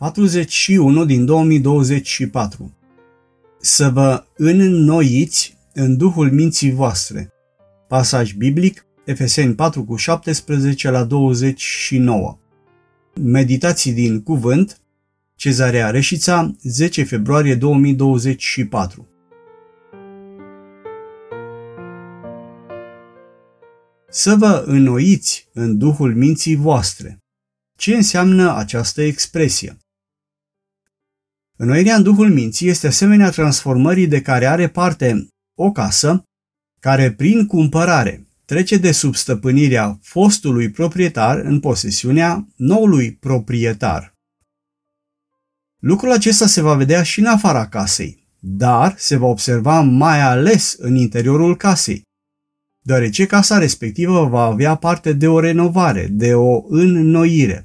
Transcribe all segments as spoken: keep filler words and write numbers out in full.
patruzeci și unu din două mii douăzeci și patru. Să vă înnoiți în duhul minții voastre. Pasaj biblic, Efeseni patru cu șaptesprezece la douăzeci și nouă. Meditații din cuvânt, Cezarea Reșița, zece februarie două mii douăzeci și patru. Să vă înnoiți în duhul minții voastre. Ce înseamnă această expresie? Înnoirea în duhul minții este asemenea transformării de care are parte o casă, care prin cumpărare trece de sub stăpânirea fostului proprietar în posesiunea noului proprietar. Lucrul acesta se va vedea și în afara casei, dar se va observa mai ales în interiorul casei, deoarece casa respectivă va avea parte de o renovare, de o înnoire.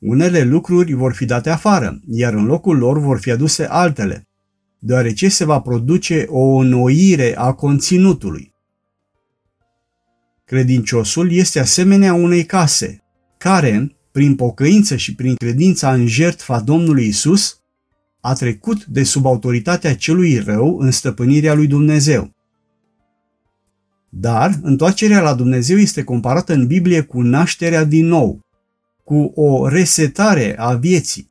Unele lucruri vor fi date afară, iar în locul lor vor fi aduse altele, deoarece se va produce o înnoire a conținutului. Credinciosul este asemenea unei case, care, prin pocăință și prin credința în jertfa Domnului Isus, a trecut de sub autoritatea celui rău în stăpânirea lui Dumnezeu. Dar întoarcerea la Dumnezeu este comparată în Biblie cu nașterea din nou, cu o resetare a vieții.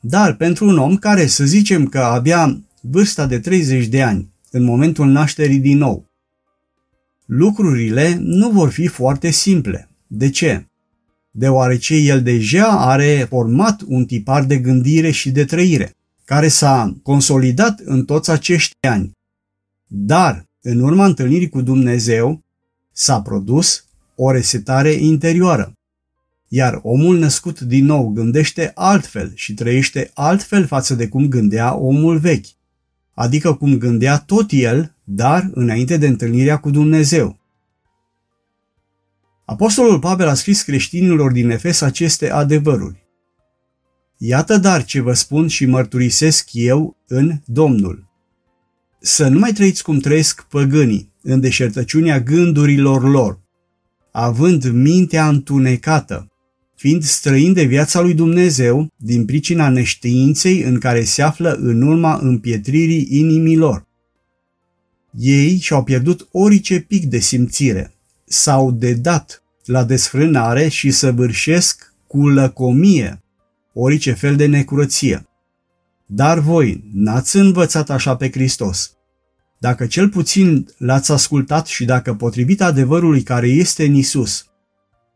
Dar pentru un om care, să zicem că avea vârsta de treizeci de ani în momentul nașterii din nou, lucrurile nu vor fi foarte simple. De ce? Deoarece el deja are format un tipar de gândire și de trăire, care s-a consolidat în toți acești ani. Dar, în urma întâlnirii cu Dumnezeu, s-a produs o resetare interioară, iar omul născut din nou gândește altfel și trăiește altfel față de cum gândea omul vechi, adică cum gândea tot el, dar înainte de întâlnirea cu Dumnezeu. Apostolul Pavel a scris creștinilor din Efes aceste adevăruri. Iată dar ce vă spun și mărturisesc eu în Domnul. Să nu mai trăiți cum trăiesc păgânii, în deșertăciunea gândurilor lor, având mintea întunecată, fiind străini de viața lui Dumnezeu din pricina neștiinței în care se află în urma împietririi inimilor. Ei și-au pierdut orice pic de simțire, s-au dedat la desfrânare și săvârșesc cu lăcomie orice fel de necurăție. Dar voi n-ați învățat așa pe Hristos. Dacă cel puțin l-ați ascultat și dacă, potrivit adevărului care este în Isus,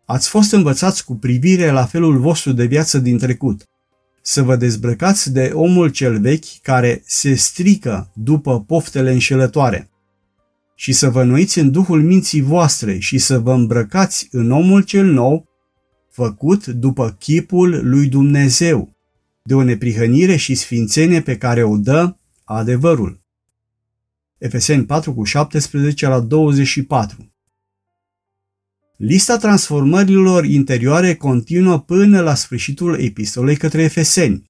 ați fost învățați cu privire la felul vostru de viață din trecut, să vă dezbrăcați de omul cel vechi care se strică după poftele înșelătoare și să vă înnoiți în duhul minții voastre și să vă îmbrăcați în omul cel nou, făcut după chipul lui Dumnezeu, de o neprihănire și sfințenie pe care o dă adevărul. Efeseni patru cu șaptesprezece la douăzeci și patru. Lista transformărilor interioare continuă până la sfârșitul epistolei către Efeseni,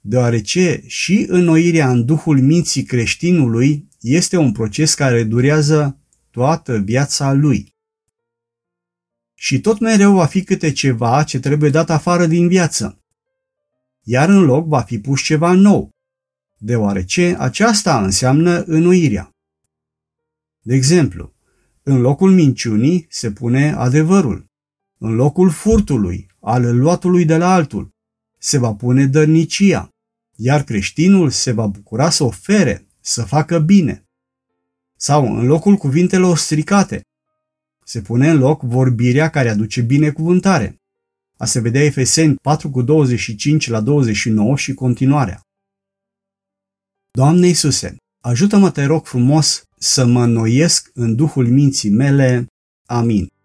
deoarece și înnoirea în duhul minții creștinului este un proces care durează toată viața lui. Și tot mereu va fi câte ceva ce trebuie dat afară din viață, iar în loc va fi pus ceva nou, deoarece aceasta înseamnă înnoirea. De exemplu, în locul minciunii se pune adevărul, în locul furtului, al luatului de la altul, se va pune dărnicia, iar creștinul se va bucura să ofere, să facă bine. Sau în locul cuvintelor stricate, se pune în loc vorbirea care aduce binecuvântare. A se vedea Efeseni patru cu douăzeci și cinci la douăzeci și nouă și continuarea. Doamne Iisuse, ajută-mă, te rog frumos, să mă înnoiesc în duhul minții mele. Amin.